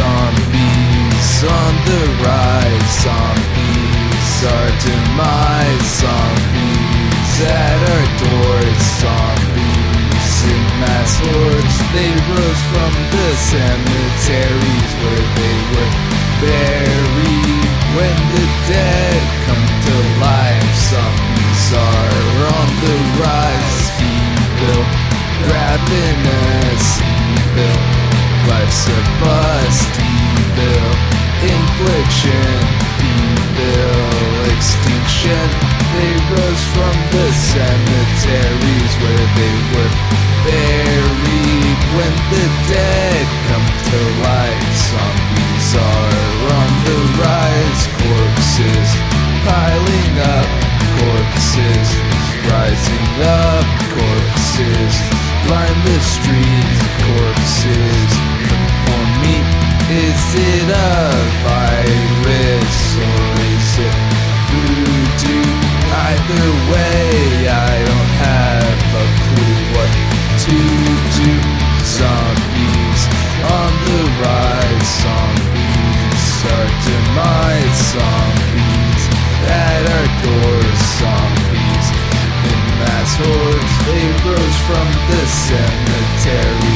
Zombies on the rise, zombies our demise, zombies at our doors, zombies in mass hordes. They rose from the cemeteries where they were buried. When the dead come to life, zombies are on the rise. Evil wrapping us, evil life's a bust, evil infliction, evil extinction. They rose from the cemeteries where they were buried. When the dead come to life, zombies are on the rise. Corpses piling up, corpses rising up, corpses line the streets, corpses. Is it a virus or is it voodoo? Either way, I don't have a clue what to do. Zombies on the rise, zombies our demise, zombies at our doors, zombies in mass hordes. They rose from the cemetery.